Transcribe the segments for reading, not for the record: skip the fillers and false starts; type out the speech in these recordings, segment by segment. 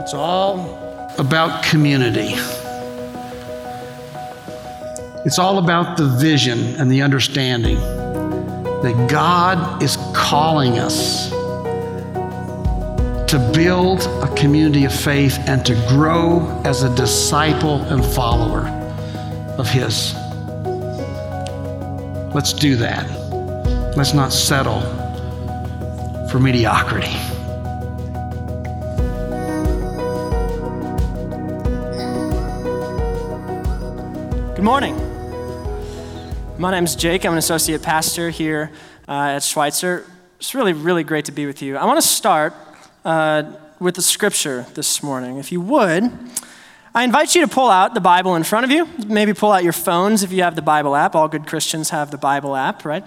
It's all about community. It's all about the vision and the understanding that God is calling us to build a community of faith and to grow as a disciple and follower of His. Let's do that. Let's not settle for mediocrity. Good morning. My name's Jake. I'm an associate pastor here at Schweitzer. It's really, really great to be with you. I want to start with the scripture this morning. If you would, I invite you to pull out the Bible in front of you. Maybe pull out your phones if you have the Bible app. All good Christians have the Bible app, right?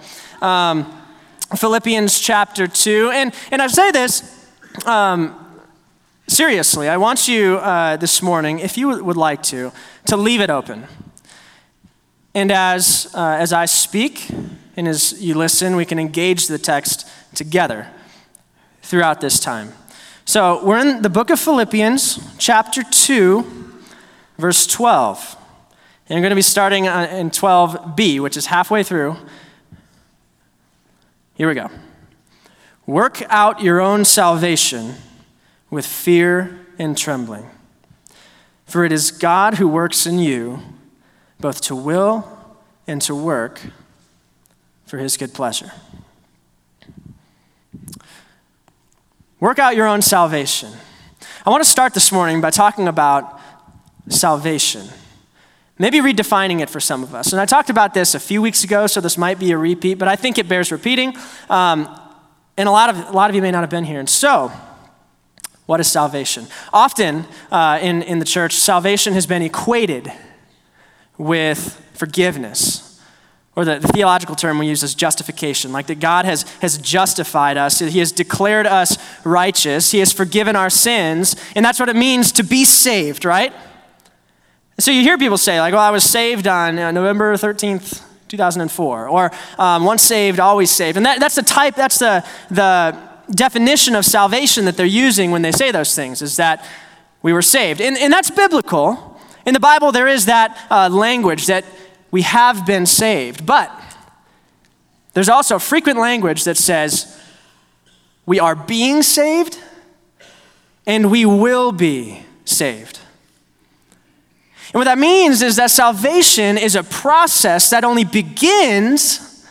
Philippians chapter 2. And I say this seriously. I want you this morning, if you would like to leave it open. And as I speak, and as you listen, we can engage the text together throughout this time. So we're in the book of Philippians, chapter 2, verse 12. And I'm going to be starting in 12b, which is halfway through. Here we go. Work out your own salvation with fear and trembling, for it is God who works in you, both to will and to work for His good pleasure. Work out your own salvation. I want to start this morning by talking about salvation, maybe redefining it for some of us. And I talked about this a few weeks ago, so this might be a repeat, but I think it bears repeating. And a lot of you may not have been here. And so, what is salvation? Often in the church, salvation has been equated with forgiveness, or the theological term we use is justification, like that God has justified us, He has declared us righteous, He has forgiven our sins, and that's what it means to be saved, right? So you hear people say, like, well, I was saved on November 13th, 2004, or once saved, always saved, and that's the definition of salvation that they're using when they say those things, is that we were saved, and that's biblical. In the Bible, there is that language that we have been saved, but there's also frequent language that says we are being saved and we will be saved. And what that means is that salvation is a process that only begins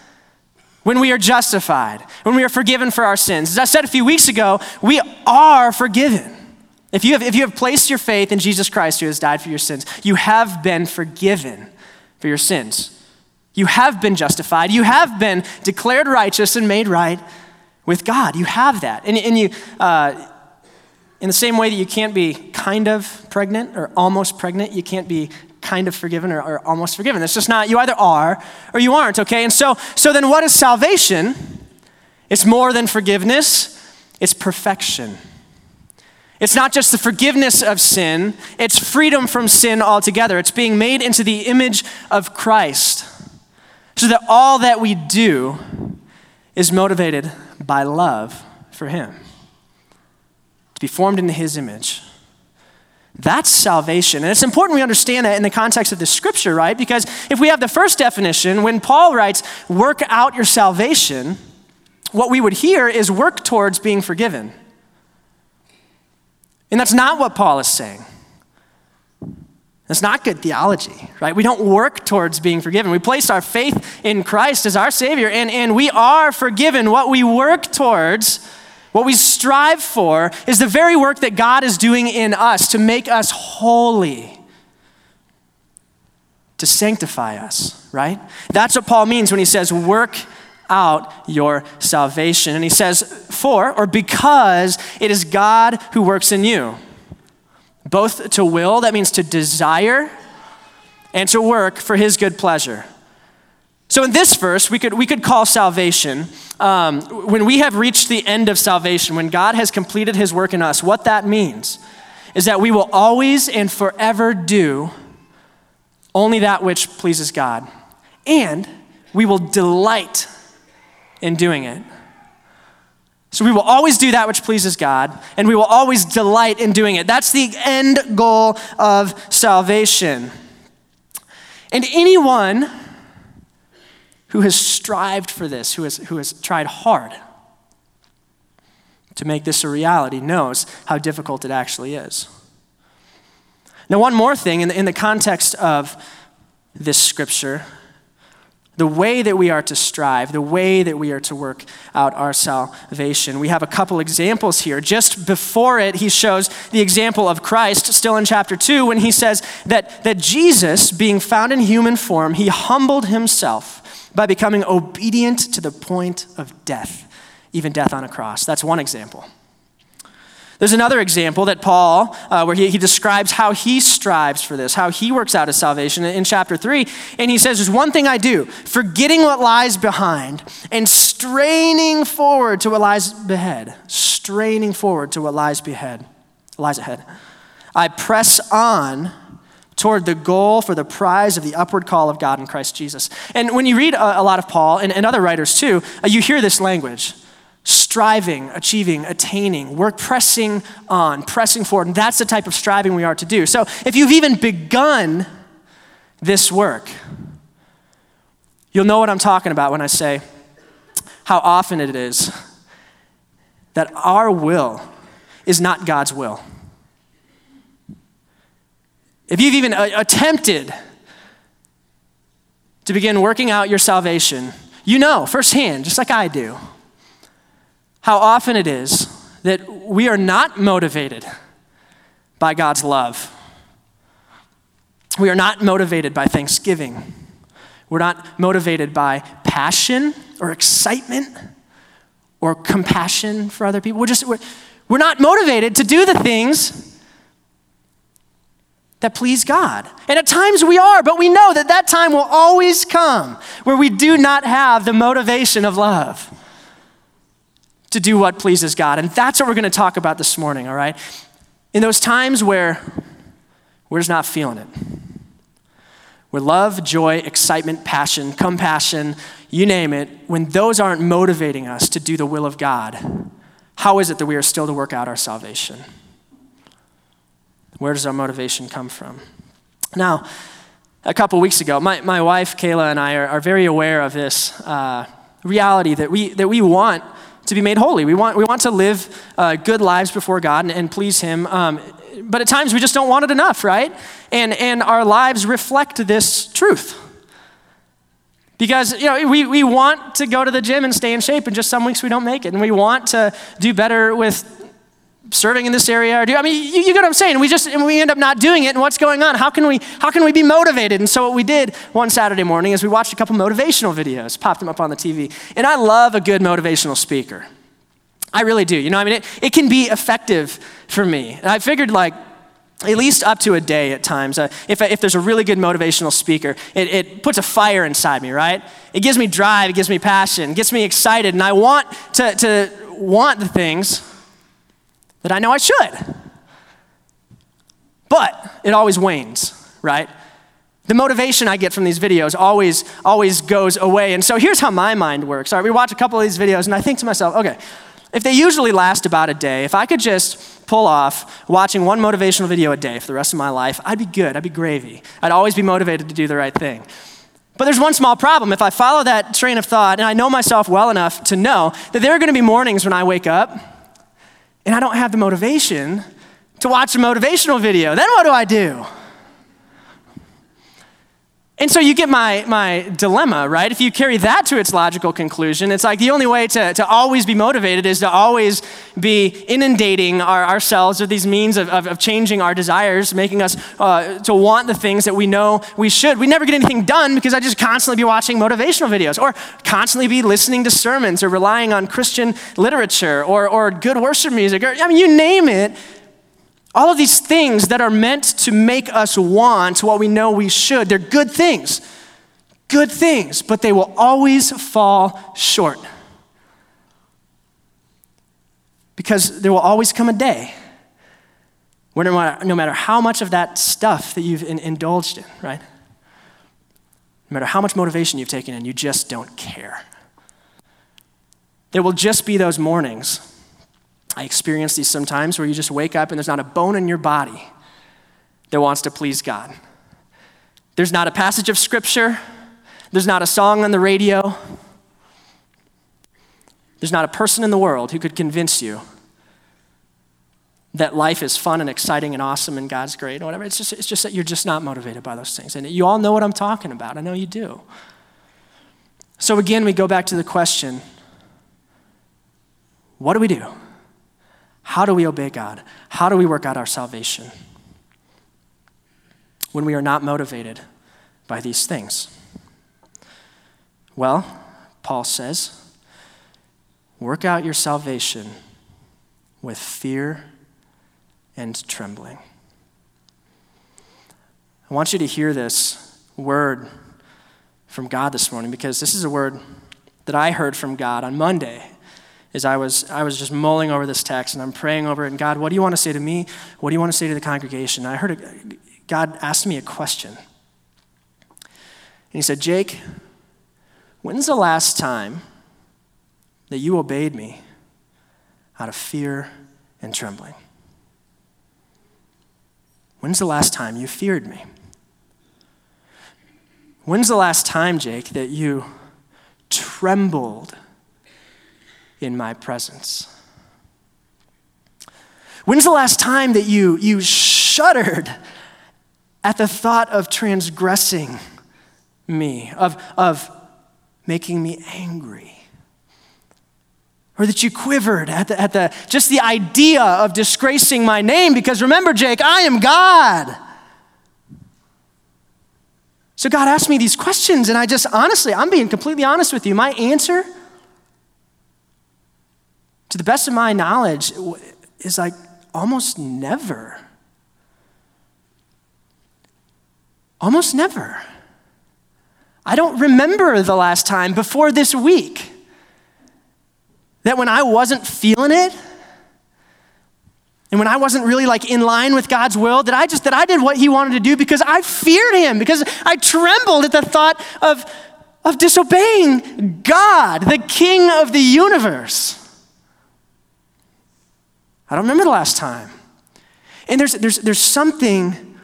when we are justified, when we are forgiven for our sins. As I said a few weeks ago, we are forgiven. If you have placed your faith in Jesus Christ who has died for your sins, you have been forgiven for your sins. You have been justified. You have been declared righteous and made right with God. You have that. And you, in the same way that you can't be kind of pregnant or almost pregnant, you can't be kind of forgiven or almost forgiven. That's just not, you either are or you aren't, okay? And so then what is salvation? It's more than forgiveness. It's perfection. It's not just the forgiveness of sin, it's freedom from sin altogether. It's being made into the image of Christ so that all that we do is motivated by love for Him, to be formed into His image. That's salvation. And it's important we understand that in the context of the scripture, right? Because if we have the first definition, when Paul writes, work out your salvation, what we would hear is work towards being forgiven. And that's not what Paul is saying. That's not good theology, right? We don't work towards being forgiven. We place our faith in Christ as our Savior, and we are forgiven. What we work towards, what we strive for, is the very work that God is doing in us to make us holy, to sanctify us, right? That's what Paul means when he says, work out your salvation. And he says, because it is God who works in you, both to will, that means to desire, and to work for his good pleasure. So in this verse, we could call salvation, when we have reached the end of salvation, when God has completed his work in us, what that means is that we will always and forever do only that which pleases God. And we will delight in doing it. So we will always do that which pleases God, and we will always delight in doing it. That's the end goal of salvation. And anyone who has strived for this, who has tried hard to make this a reality, knows how difficult it actually is. Now, one more thing in the context of this scripture, the way that we are to strive, the way that we are to work out our salvation. We have a couple examples here. Just before it, he shows the example of Christ, still in chapter 2, when he says that Jesus, being found in human form, he humbled himself by becoming obedient to the point of death, even death on a cross. That's one example. There's another example that Paul, where he describes how he strives for this, how he works out his salvation in chapter 3. And he says, there's one thing I do, forgetting what lies behind and straining forward to what lies ahead. I press on toward the goal for the prize of the upward call of God in Christ Jesus. And when you read a lot of Paul and other writers too, you hear this language. Striving, achieving, attaining, we're pressing on, pressing forward, and that's the type of striving we are to do. So if you've even begun this work, you'll know what I'm talking about when I say how often it is that our will is not God's will. If you've even attempted to begin working out your salvation, you know firsthand, just like I do, how often it is that we are not motivated by God's love. We are not motivated by thanksgiving. We're not motivated by passion or excitement or compassion for other people. We're not motivated to do the things that please God. And at times we are, but we know that time will always come where we do not have the motivation of love to do what pleases God. And that's what we're gonna talk about this morning, all right? In those times where we're just not feeling it, where love, joy, excitement, passion, compassion, you name it, when those aren't motivating us to do the will of God, how is it that we are still to work out our salvation? Where does our motivation come from? Now, a couple weeks ago, my wife, Kayla, and I are very aware of this reality that we want to be made holy. We want to live good lives before God and please him. But at times we just don't want it enough, right? And our lives reflect this truth. Because we want to go to the gym and stay in shape, and just some weeks we don't make it. And we want to do better with serving in this area. You get what I'm saying? We end up not doing it, and what's going on? How can we be motivated? And so what we did one Saturday morning is we watched a couple motivational videos, popped them up on the TV. And I love a good motivational speaker. I really do. It can be effective for me. And I figured at least up to a day at times, if there's a really good motivational speaker, it puts a fire inside me, right? It gives me drive, it gives me passion, it gets me excited, and I want to want the things that I know I should. But it always wanes, right? The motivation I get from these videos always goes away. And so here's how my mind works. All right, we watch a couple of these videos and I think to myself, okay, if they usually last about a day, if I could just pull off watching one motivational video a day for the rest of my life, I'd be good, I'd be gravy. I'd always be motivated to do the right thing. But there's one small problem. If I follow that train of thought, and I know myself well enough to know that there are gonna be mornings when I wake up and I don't have the motivation to watch a motivational video, then what do I do? And so you get my dilemma, right? If you carry that to its logical conclusion, it's like the only way to always be motivated is to always be inundating ourselves with these means of changing our desires, making us to want the things that we know we should. We never get anything done because I just constantly be watching motivational videos or constantly be listening to sermons or relying on Christian literature or good worship music. Or, I mean, you name it. All of these things that are meant to make us want what we know we should, they're good things, but they will always fall short. Because there will always come a day where no matter how much of that stuff that you've indulged in, right? No matter how much motivation you've taken in, you just don't care. There will just be those mornings. I experience these sometimes where you just wake up and there's not a bone in your body that wants to please God. There's not a passage of scripture. There's not a song on the radio. There's not a person in the world who could convince you that life is fun and exciting and awesome and God's great or whatever. It's just that you're just not motivated by those things. And you all know what I'm talking about. I know you do. So again, we go back to the question, what do we do? How do we obey God? How do we work out our salvation when we are not motivated by these things? Well, Paul says, work out your salvation with fear and trembling. I want you to hear this word from God this morning because this is a word that I heard from God on Monday. Is I was just mulling over this text and I'm praying over it. And God, what do you want to say to me? What do you want to say to the congregation? And I heard God asked me a question. And he said, Jake, when's the last time that you obeyed me out of fear and trembling? When's the last time you feared me? When's the last time, Jake, that you trembled in my presence? When's the last time that you shuddered at the thought of transgressing me, of making me angry? Or that you quivered at the just the idea of disgracing my name? Because remember, Jake, I am God. So God asked me these questions, and I just honestly, I'm being completely honest with you. My answer, to the best of my knowledge, is like almost never. Almost never. I don't remember the last time before this week that when I wasn't feeling it and when I wasn't really like in line with God's will, that I did what he wanted to do because I feared him, because I trembled at the thought of disobeying God, the King of the universe. I don't remember the last time. And there's something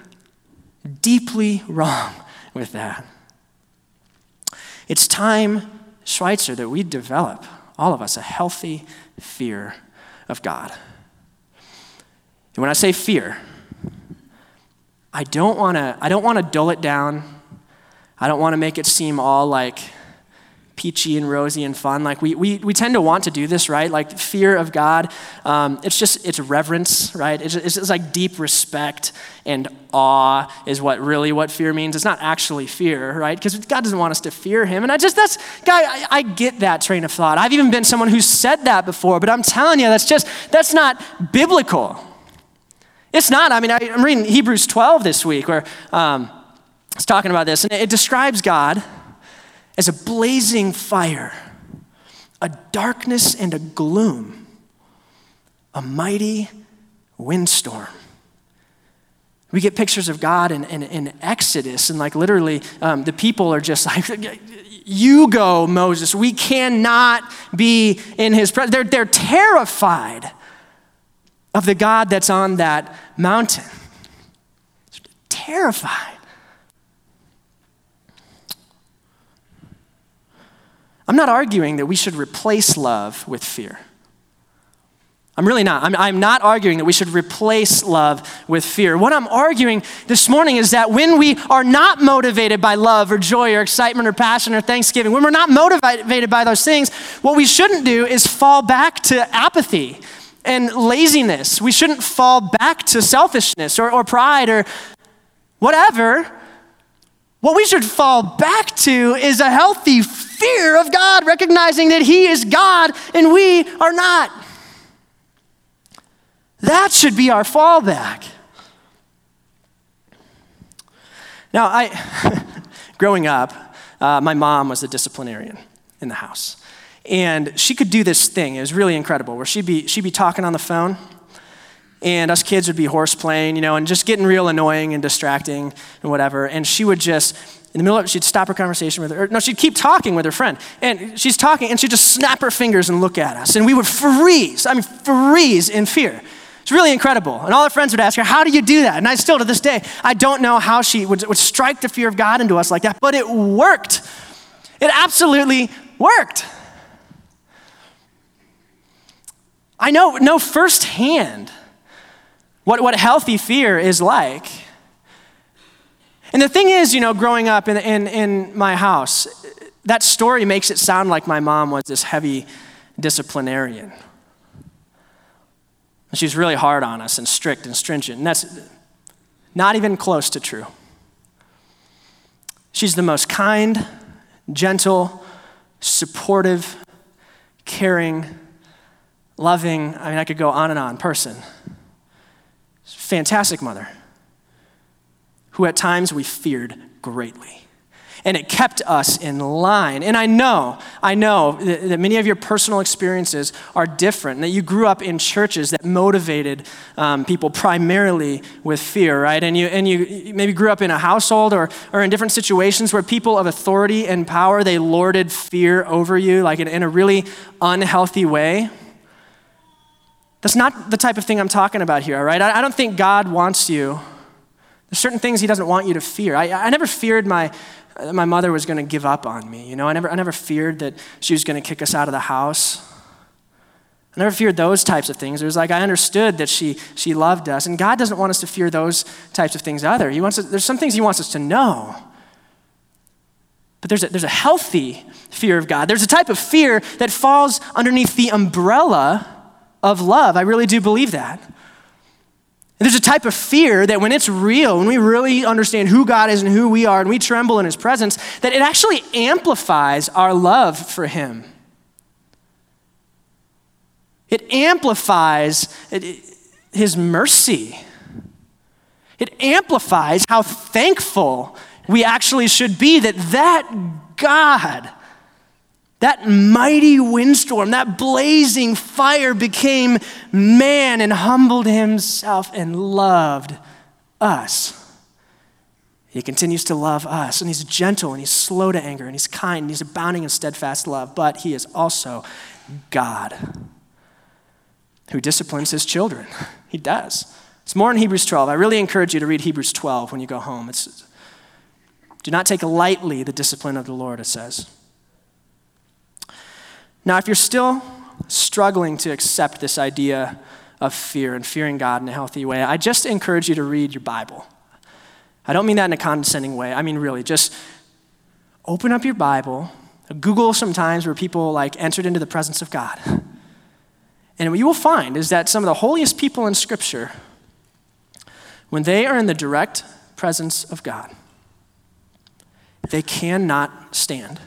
deeply wrong with that. It's time, Schweitzer, that we develop, all of us, a healthy fear of God. And when I say fear, I don't want to dull it down. I don't want to make it seem all like peachy and rosy and fun. Like we tend to want to do this, right? Like fear of God, it's reverence, right? It's like deep respect and awe is what fear means. It's not actually fear, right? Because God doesn't want us to fear him. And I get that train of thought. I've even been someone who said that before, but I'm telling you, that's not biblical. It's not. I mean, I'm reading Hebrews 12 this week where it's talking about this, and it describes God as a blazing fire, a darkness and a gloom, a mighty windstorm. We get pictures of God in Exodus, and like literally the people are just like, you go, Moses, we cannot be in his presence. They're terrified of the God that's on that mountain. Terrified. I'm not arguing that we should replace love with fear. I'm really not. I'm not arguing that we should replace love with fear. What I'm arguing this morning is that when we are not motivated by love or joy or excitement or passion or thanksgiving, when we're not motivated by those things, what we shouldn't do is fall back to apathy and laziness. We shouldn't fall back to selfishness or pride or whatever. What we should fall back to is a healthy fear of God, recognizing that He is God and we are not. That should be our fallback. Now, growing up, my mom was a disciplinarian in the house. And she could do this thing, it was really incredible, where she'd be talking on the phone and us kids would be horseplaying, and just getting real annoying and distracting and whatever. And she would just, in the middle of it, she'd stop her conversation with her, she'd keep talking with her friend. And she's talking and she'd just snap her fingers and look at us. And we would freeze in fear. It's really incredible. And all our friends would ask her, how do you do that? And I still, to this day, I don't know how she would strike the fear of God into us like that, but it worked. It absolutely worked. I know firsthand what healthy fear is like. And the thing is, growing up in my house, that story makes it sound like my mom was this heavy disciplinarian. She was really hard on us and strict and stringent. And that's not even close to true. She's the most kind, gentle, supportive, caring, loving, I could go on and on, person. Fantastic mother, who at times we feared greatly. And it kept us in line. And I know that many of your personal experiences are different, and that you grew up in churches that motivated people primarily with fear, right? And you maybe grew up in a household or in different situations where people of authority and power, they lorded fear over you, like in a really unhealthy way. That's not the type of thing I'm talking about here, all right? I don't think God wants you. There's certain things He doesn't want you to fear. I never feared my mother was going to give up on me. I never feared that she was going to kick us out of the house. I never feared those types of things. It was like I understood that she loved us, and God doesn't want us to fear those types of things either. There's some things He wants us to know. But there's a healthy fear of God. There's a type of fear that falls underneath the umbrella of love. I really do believe that. And there's a type of fear that when it's real, when we really understand who God is and who we are, and we tremble in His presence, that it actually amplifies our love for Him. It amplifies His mercy. It amplifies how thankful we actually should be that God, that mighty windstorm, that blazing fire became man and humbled Himself and loved us. He continues to love us, and He's gentle, and He's slow to anger, and He's kind, and He's abounding in steadfast love, but He is also God who disciplines His children. He does. It's more in Hebrews 12. I really encourage you to read Hebrews 12 when you go home. Do not take lightly the discipline of the Lord, it says. Now, if you're still struggling to accept this idea of fear and fearing God in a healthy way, I just encourage you to read your Bible. I don't mean that in a condescending way. I mean, really, just open up your Bible. Google sometimes where people entered into the presence of God. And what you will find is that some of the holiest people in Scripture, when they are in the direct presence of God, they cannot stand.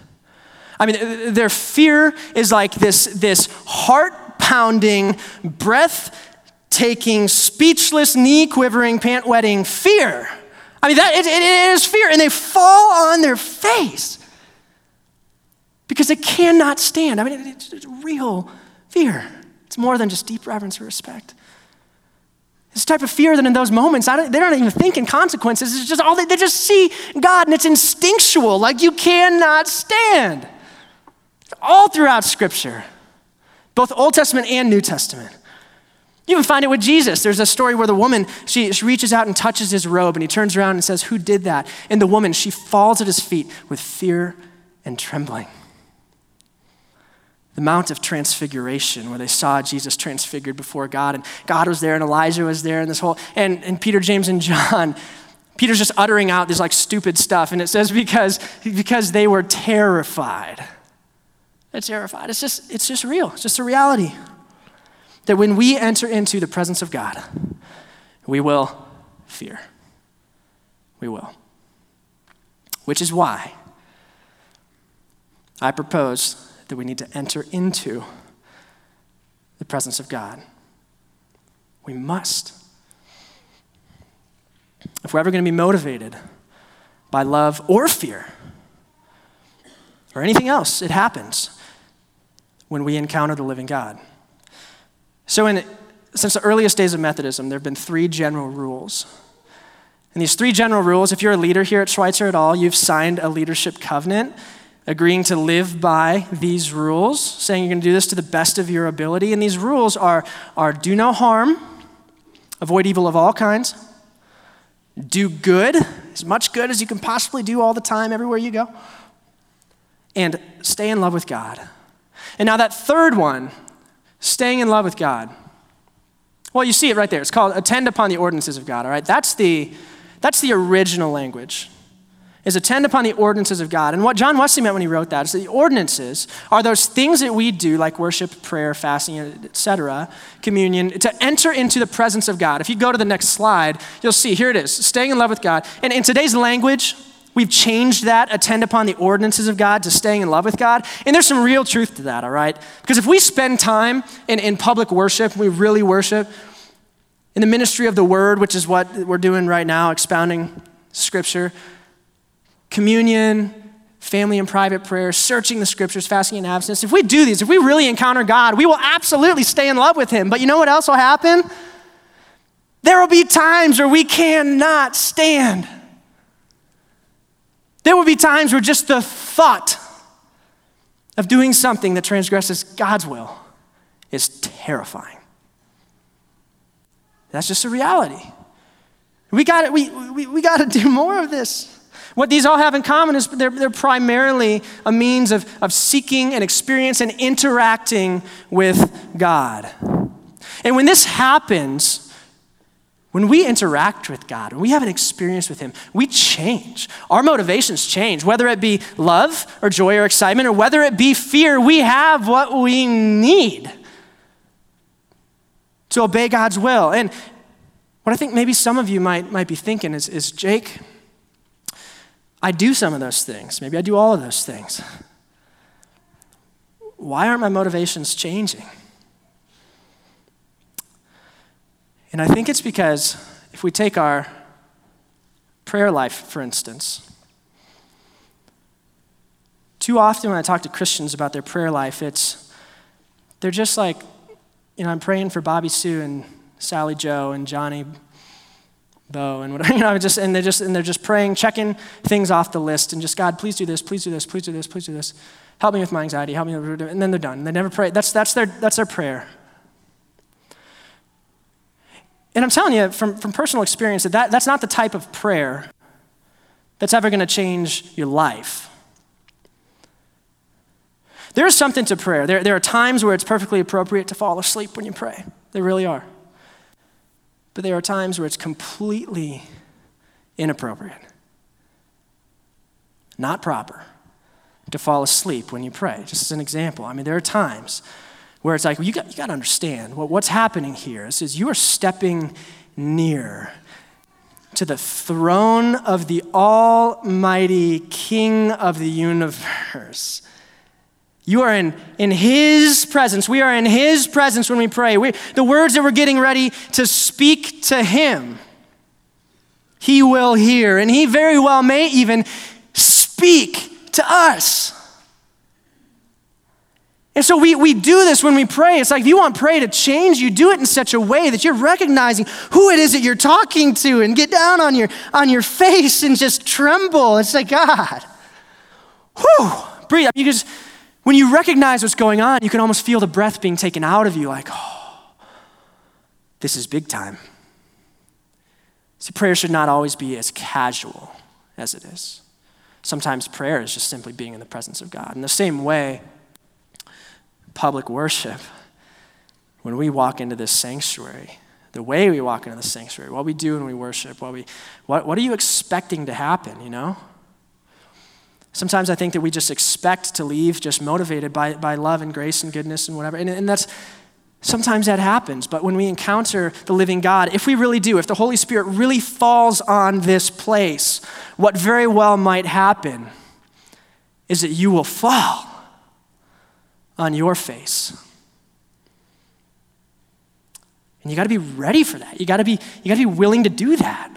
Their fear is like this heart-pounding, breath-taking, speechless, knee-quivering, pant-wetting fear. It is fear, and they fall on their face because they cannot stand. It's real fear. It's more than just deep reverence or respect. It's a type of fear that in those moments, they don't even think in consequences. It's just they just see God, and it's instinctual, like you cannot stand. All throughout Scripture, both Old Testament and New Testament. You even find it with Jesus. There's a story where the woman, she reaches out and touches His robe, and He turns around and says, "Who did that?" And the woman, she falls at His feet with fear and trembling. the Mount of Transfiguration, where they saw Jesus transfigured before God, and God was there and Elijah was there, and this whole, and Peter, James, and John, Peter's just uttering out this like stupid stuff, and it says because they were terrified. They're terrified. It's just real. It's just a reality that when we enter into the presence of God, we will fear. We will. Which is why I propose that we need to enter into the presence of God. We must. If we're ever going to be motivated by love or fear or anything else, it happens when we encounter the living God. So since the earliest days of Methodism, there have been 3 general rules. And these 3 general rules, if you're a leader here at Schweitzer at all, you've signed a leadership covenant agreeing to live by these rules, saying you're going to do this to the best of your ability. And these rules are do no harm, avoid evil of all kinds, do good, as much good as you can possibly do all the time, everywhere you go, and stay in love with God. And now that third one, staying in love with God. Well, you see it right there. It's called attend upon the ordinances of God, all right? That's the original language, is attend upon the ordinances of God. And what John Wesley meant when he wrote that is that the ordinances are those things that we do, like worship, prayer, fasting, etc., communion, to enter into the presence of God. If you go to the next slide, you'll see, here it is, staying in love with God. And in today's language, we've changed that, attend upon the ordinances of God, to staying in love with God. And there's some real truth to that, all right? Because if we spend time in public worship, we really worship, in the ministry of the word, which is what we're doing right now, expounding scripture, communion, family and private prayer, searching the scriptures, fasting and abstinence. If we do these, if we really encounter God, we will absolutely stay in love with him. But you know what else will happen? There will be times where we cannot stand. There will be times where just the thought of doing something that transgresses God's will is terrifying. That's just a reality. We gotta do more of this. What these all have in common is they're primarily a means of seeking and experience and interacting with God. And when this happens, when we interact with God, when we have an experience with him, we change. Our motivations change, whether it be love or joy or excitement, or whether it be fear, we have what we need to obey God's will. And what I think maybe some of you might be thinking is Jake, I do some of those things. Maybe I do all of those things. Why aren't my motivations changing? And I think it's because if we take our prayer life, for instance, too often when I talk to Christians about their prayer life, they're just like, you know, I'm praying for Bobby Sue and Sally Joe and Johnny Bo and whatever, you know, they're just praying, checking things off the list, and just, God, please do this, please do this, please do this, please do this. Help me with my anxiety, help me with, and then they're done. They never pray. That's their prayer. And I'm telling you from personal experience that's not the type of prayer that's ever going to change your life. There is something to prayer. There are times where it's perfectly appropriate to fall asleep when you pray. They really are. But there are times where it's completely inappropriate, not proper, to fall asleep when you pray. Just as an example, I mean, there are times where it's like, well, you got to understand what's happening here. It says you are stepping near to the throne of the Almighty King of the universe. You are in his presence. We are in his presence when we pray. The words that we're getting ready to speak to him, he will hear, and he very well may even speak to us. And so we do this when we pray. It's like if you want prayer to change, you do it in such a way that you're recognizing who it is that you're talking to, and get down on your face and just tremble. It's like, God, whew, breathe. You just... When you recognize what's going on, you can almost feel the breath being taken out of you, like, oh, this is big time. See, prayer should not always be as casual as it is. Sometimes prayer is just simply being in the presence of God. In the same way, public worship, when we walk into this sanctuary, the way we walk into the sanctuary, what we do when we worship, what are you expecting to happen, you know? Sometimes I think that we just expect to leave just motivated by love and grace and goodness and whatever. And that's, sometimes that happens. But when we encounter the living God, if we really do, if the Holy Spirit really falls on this place, what very well might happen is that you will fall on your face. And you got to be ready for that. You got to be willing to do that.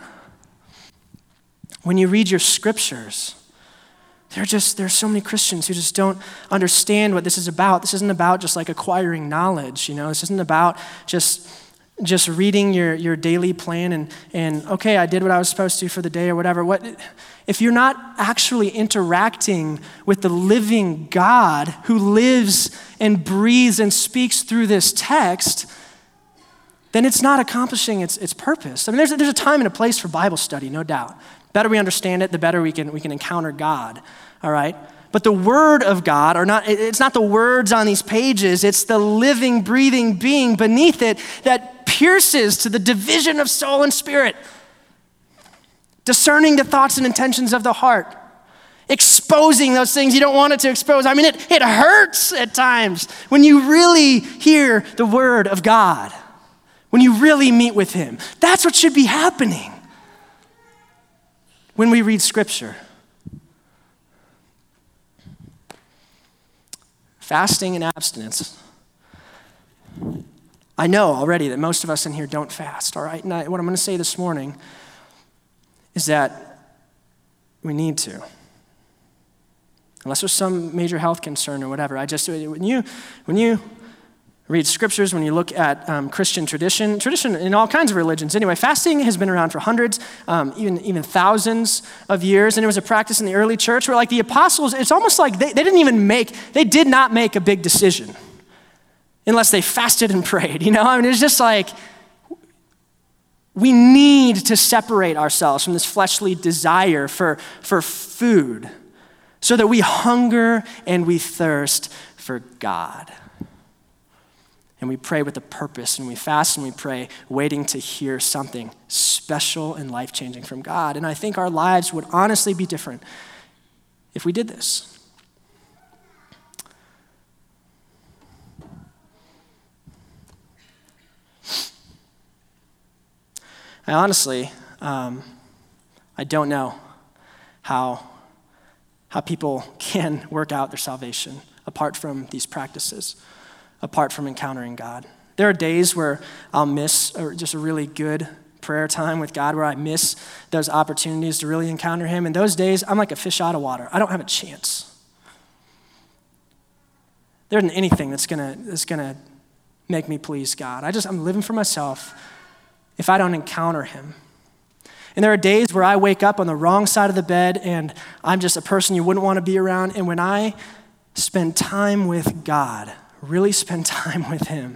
When you read your scriptures, there's so many Christians who just don't understand what this is about. This isn't about just like acquiring knowledge, you know. This isn't about just reading your daily plan and okay, I did what I was supposed to for the day or whatever. If you're not actually interacting with the living God who lives and breathes and speaks through this text, then it's not accomplishing its purpose. I mean, there's a time and a place for Bible study, no doubt. The better we understand it, the better we can encounter God, all right? But the word of God, it's not the words on these pages, it's the living, breathing being beneath it that pierces to the division of soul and spirit, discerning the thoughts and intentions of the heart, exposing those things you don't want it to expose. I mean, it hurts at times when you really hear the word of God, when you really meet with him. That's what should be happening when we read scripture. Fasting and abstinence. I know already that most of us in here don't fast, all right? And what I'm going to say this morning is that we need to. Unless there's some major health concern or whatever. When you read scriptures, when you look at Christian tradition in all kinds of religions. Anyway, fasting has been around for hundreds, even thousands of years, and it was a practice in the early church where like the apostles, it's almost like they did not make a big decision unless they fasted and prayed, you know? I mean, it's just like, we need to separate ourselves from this fleshly desire for food so that we hunger and we thirst for God. And we pray with a purpose, and we fast and we pray, waiting to hear something special and life-changing from God. And I think our lives would honestly be different if we did this. I honestly, I don't know how people can work out their salvation apart from these practices, apart from encountering God. There are days where I'll miss just a really good prayer time with God, where I miss those opportunities to really encounter him. And those days, I'm like a fish out of water. I don't have a chance. There isn't anything that's gonna make me please God. I'm living for myself if I don't encounter him. And there are days where I wake up on the wrong side of the bed and I'm just a person you wouldn't want to be around. And when I spend time with God, really spend time with him,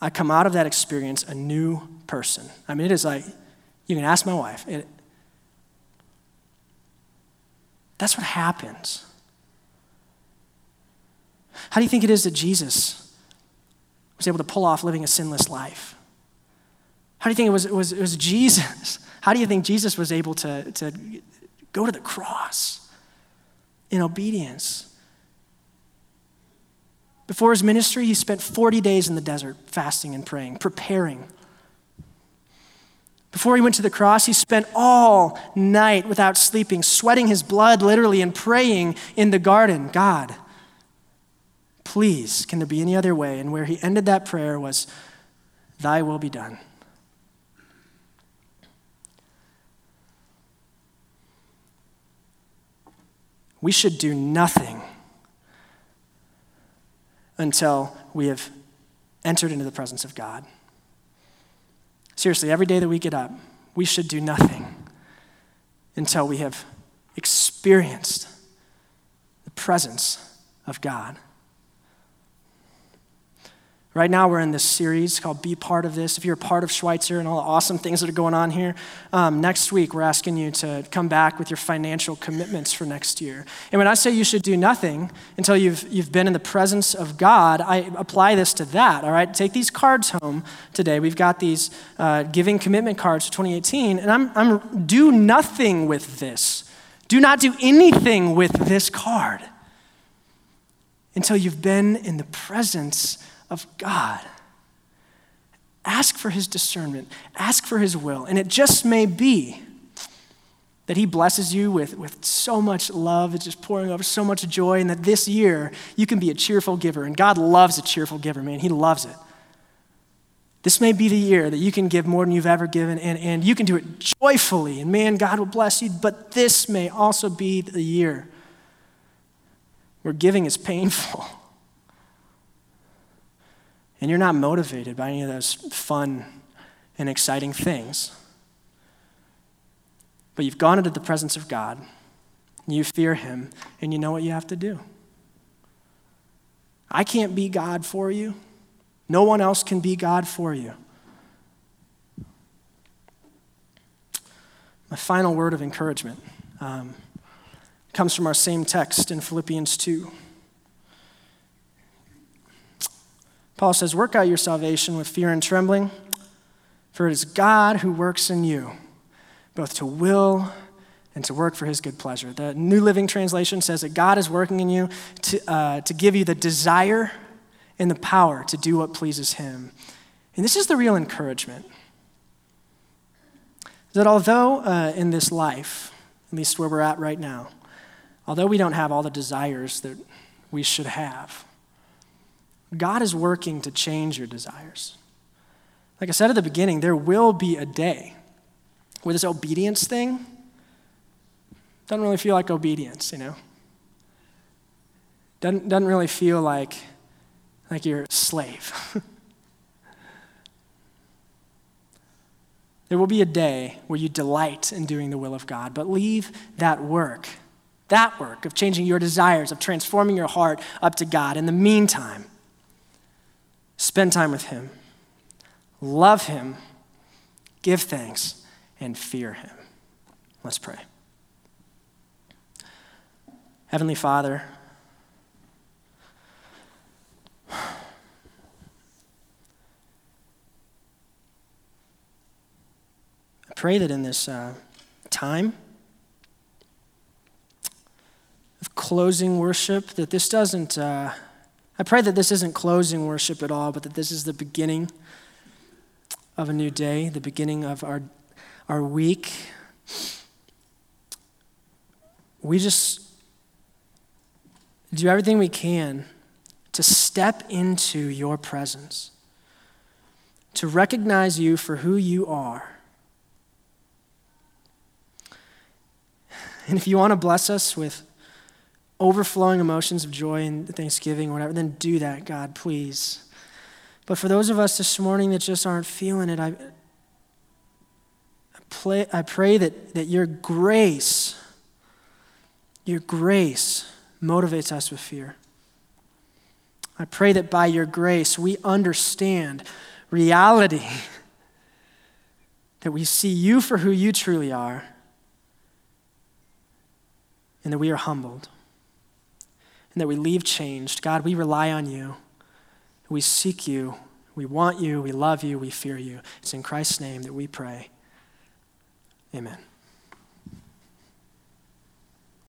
I come out of that experience a new person. I mean, it is like, you can ask my wife. That's what happens. How do you think it is that Jesus was able to pull off living a sinless life? How do you think it was Jesus? How do you think Jesus was able to go to the cross in obedience? Before his ministry, he spent 40 days in the desert fasting and praying, preparing. Before he went to the cross, he spent all night without sleeping, sweating his blood literally and praying in the garden, God, please, can there be any other way? And where he ended that prayer was, thy will be done. We should do nothing until we have entered into the presence of God. Seriously, every day that we get up, we should do nothing until we have experienced the presence of God. Right now we're in this series called Be Part of This. If you're a part of Schweitzer and all the awesome things that are going on here, next week we're asking you to come back with your financial commitments for next year. And when I say you should do nothing until you've been in the presence of God, I apply this to that, all right? Take these cards home today. We've got these giving commitment cards for 2018, and I'm do nothing with this. Do not do anything with this card until you've been in the presence of God. Ask for his discernment, ask for his will, and it just may be that he blesses you with so much love, it's just pouring over so much joy, and that this year you can be a cheerful giver, and God loves a cheerful giver, man, he loves it. This may be the year that you can give more than you've ever given, and you can do it joyfully, and man, God will bless you, but this may also be the year where giving is painful. And you're not motivated by any of those fun and exciting things. But you've gone into the presence of God, you fear him, and you know what you have to do. I can't be God for you. No one else can be God for you. My final word of encouragement comes from our same text in Philippians 2. Paul says, work out your salvation with fear and trembling, for it is God who works in you, both to will and to work for his good pleasure. The New Living Translation says that God is working in you to give you the desire and the power to do what pleases him. And this is the real encouragement, that although in this life, at least where we're at right now, although we don't have all the desires that we should have, God is working to change your desires. Like I said at the beginning, there will be a day where this obedience thing doesn't really feel like obedience, you know? Doesn't really feel like you're a slave. There will be a day where you delight in doing the will of God, but leave that work of changing your desires, of transforming your heart up to God. In the meantime, spend time with him, love him, give thanks, and fear him. Let's pray. Heavenly Father, I pray that in this time of closing worship, that this doesn't... I pray that this isn't closing worship at all, but that this is the beginning of a new day, the beginning of our week. We just do everything we can to step into your presence, to recognize you for who you are. And if you want to bless us with overflowing emotions of joy and thanksgiving or whatever, then do that, God, please. But for those of us this morning that just aren't feeling it, I pray that your grace motivates us with fear. I pray that by your grace we understand reality, that we see you for who you truly are, and that we are humbled, and that we leave changed. God, we rely on you. We seek you. We want you. We love you. We fear you. It's in Christ's name that we pray. Amen.